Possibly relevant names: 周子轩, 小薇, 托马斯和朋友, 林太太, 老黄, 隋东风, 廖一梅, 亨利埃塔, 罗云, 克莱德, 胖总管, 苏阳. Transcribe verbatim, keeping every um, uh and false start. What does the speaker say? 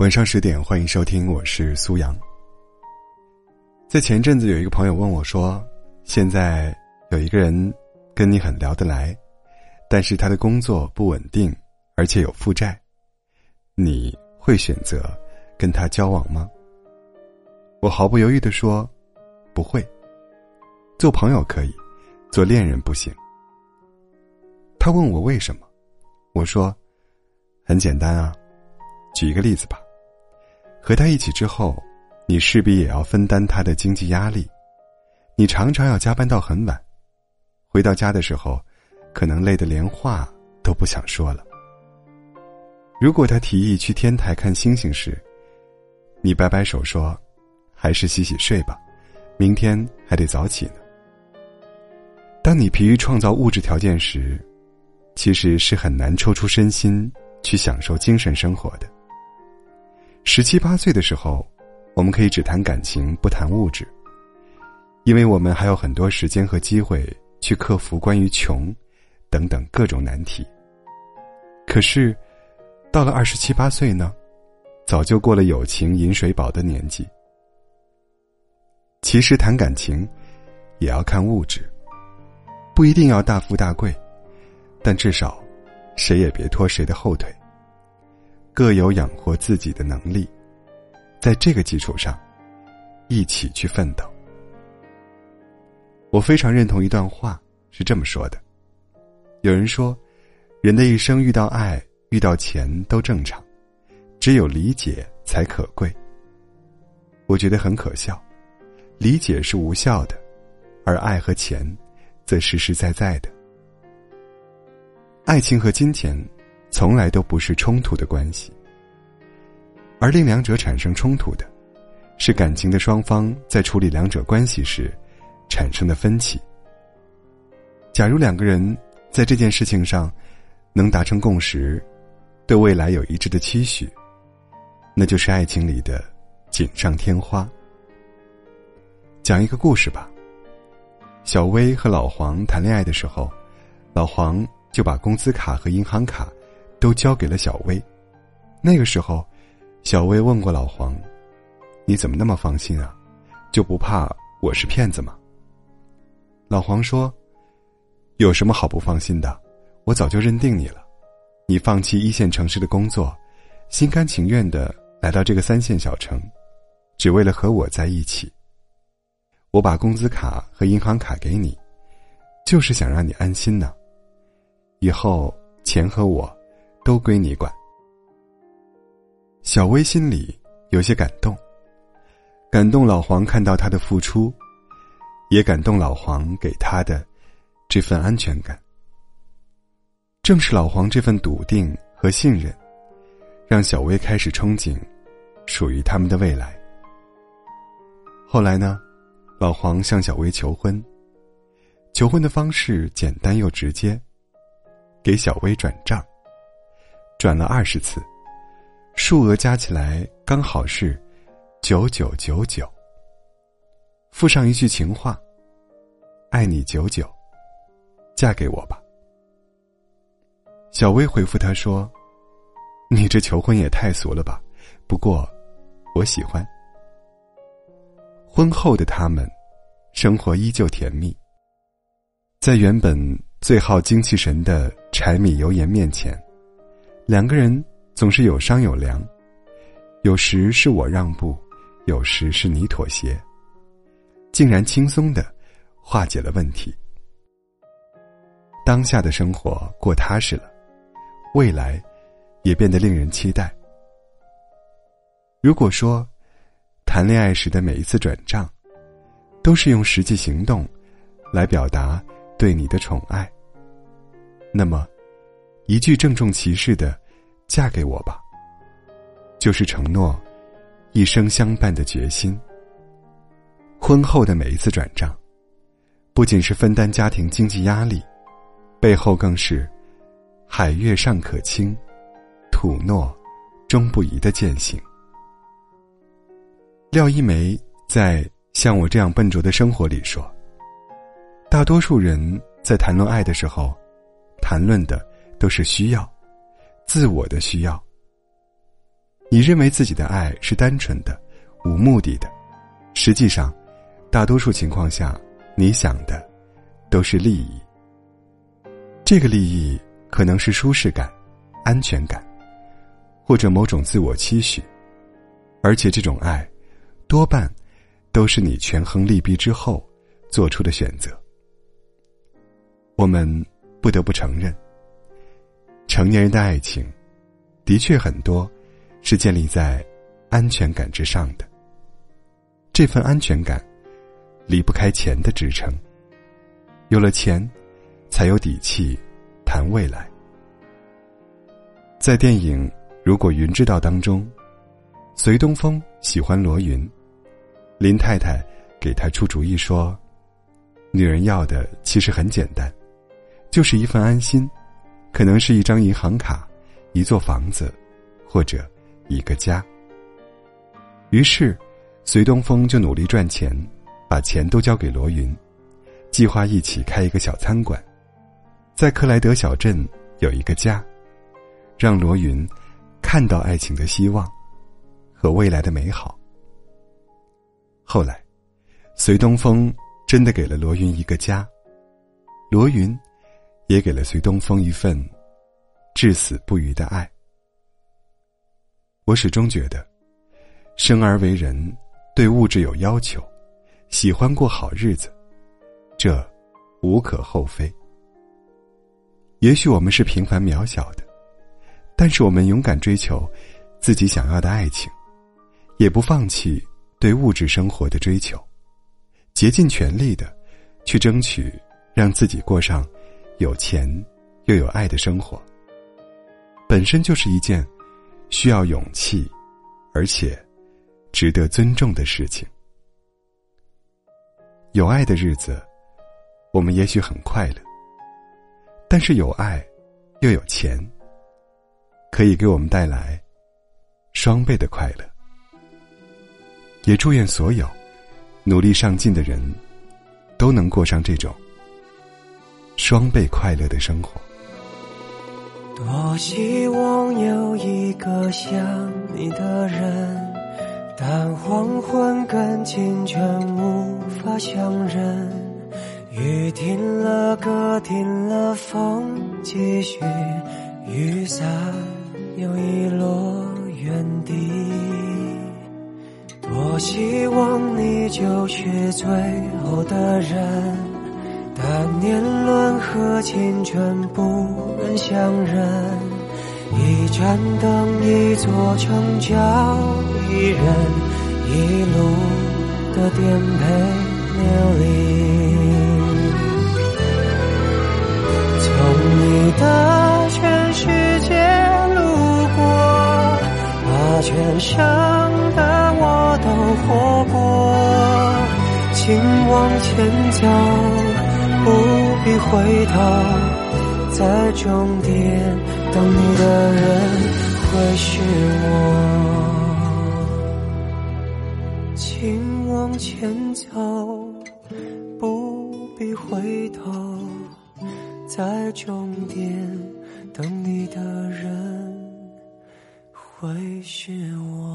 晚上十点，欢迎收听，我是苏阳。在前阵子有一个朋友问我说，现在有一个人跟你很聊得来，但是他的工作不稳定，而且有负债，你会选择跟他交往吗？我毫不犹豫地说，不会。做朋友可以，做恋人不行。他问我为什么，我说很简单啊，举一个例子吧，和他一起之后，你势必也要分担他的经济压力，你常常要加班到很晚，回到家的时候可能累得连话都不想说了。如果他提议去天台看星星时，你摆摆手说，还是洗洗睡吧，明天还得早起呢。当你疲于创造物质条件时，其实是很难抽出身心去享受精神生活的。十七八岁的时候，我们可以只谈感情不谈物质，因为我们还有很多时间和机会去克服关于穷等等各种难题。可是到了二十七八岁呢，早就过了友情饮水饱的年纪。其实谈感情也要看物质，不一定要大富大贵，但至少谁也别拖谁的后腿，各有养活自己的能力，在这个基础上一起去奋斗。我非常认同一段话，是这么说的，有人说，人的一生遇到爱遇到钱都正常，只有理解才可贵。我觉得很可笑，理解是无效的，而爱和钱则实实在在的。爱情和金钱从来都不是冲突的关系，而令两者产生冲突的是感情的双方在处理两者关系时产生的分歧。假如两个人在这件事情上能达成共识，对未来有一致的期许，那就是爱情里的锦上添花。讲一个故事吧，小薇和老黄谈恋爱的时候，老黄就把工资卡和银行卡都交给了小薇。那个时候小薇问过老黄，你怎么那么放心啊，就不怕我是骗子吗？老黄说，有什么好不放心的，我早就认定你了，你放弃一线城市的工作，心甘情愿地来到这个三线小城，只为了和我在一起。我把工资卡和银行卡给你，就是想让你安心呢。以后钱和我都归你管。小薇心里有些感动，感动老黄看到她的付出，也感动老黄给她的这份安全感。正是老黄这份笃定和信任，让小薇开始憧憬属于他们的未来。后来呢，老黄向小薇求婚，求婚的方式简单又直接，给小薇转账，转了二十次，数额加起来刚好是九九九九，附上一句情话：“爱你九九，嫁给我吧。”小薇回复他说：“你这求婚也太俗了吧，不过我喜欢。”婚后的他们生活依旧甜蜜，在原本最耗精气神的柴米油盐面前，两个人总是有商有量，有时是我让步，有时是你妥协，竟然轻松地化解了问题。当下的生活过踏实了，未来也变得令人期待。如果说谈恋爱时的每一次转账，都是用实际行动来表达对你的宠爱，那么一句郑重其事的嫁给我吧，就是承诺一生相伴的决心。婚后的每一次转账，不仅是分担家庭经济压力，背后更是海月尚可倾，吐诺终不移的践行。廖一梅在《像我这样笨拙的生活》里说，大多数人在谈论爱的时候，谈论的都是需要，自我的需要。你认为自己的爱是单纯的、无目的的，实际上，大多数情况下，你想的都是利益。这个利益可能是舒适感、安全感，或者某种自我期许，而且这种爱，多半都是你权衡利弊之后做出的选择。我们不得不承认，成年人的爱情的确很多是建立在安全感之上的，这份安全感离不开钱的支撑，有了钱才有底气谈未来。在电影《如果云知道》当中，隋东风喜欢罗云，林太太给他出主意说，女人要的其实很简单，就是一份安心，可能是一张银行卡，一座房子，或者一个家。于是隋东风就努力赚钱，把钱都交给罗云，计划一起开一个小餐馆，在克莱德小镇有一个家，让罗云看到爱情的希望和未来的美好。后来隋东风真的给了罗云一个家，罗云也给了隋东风一份至死不渝的爱。我始终觉得，生而为人，对物质有要求，喜欢过好日子，这无可厚非。也许我们是平凡渺小的，但是我们勇敢追求自己想要的爱情，也不放弃对物质生活的追求，竭尽全力的去争取让自己过上有钱又有爱的生活，本身就是一件需要勇气而且值得尊重的事情。有爱的日子我们也许很快乐，但是有爱又有钱可以给我们带来双倍的快乐。也祝愿所有努力上进的人都能过上这种双倍快乐的生活。多希望有一个像你的人，但黄昏跟清晨无法相认，雨停了歌停了风继续，雨伞又遗落原地。多希望你就是最后的人，但年轮和青春不能相认，一盏灯一座城叫一人，一路的颠沛流离。从你的全世界路过，把全生的我都活过，请往前走不必回头，在终点等你的人会是我，请往前走不必回头，在终点等你的人会是我。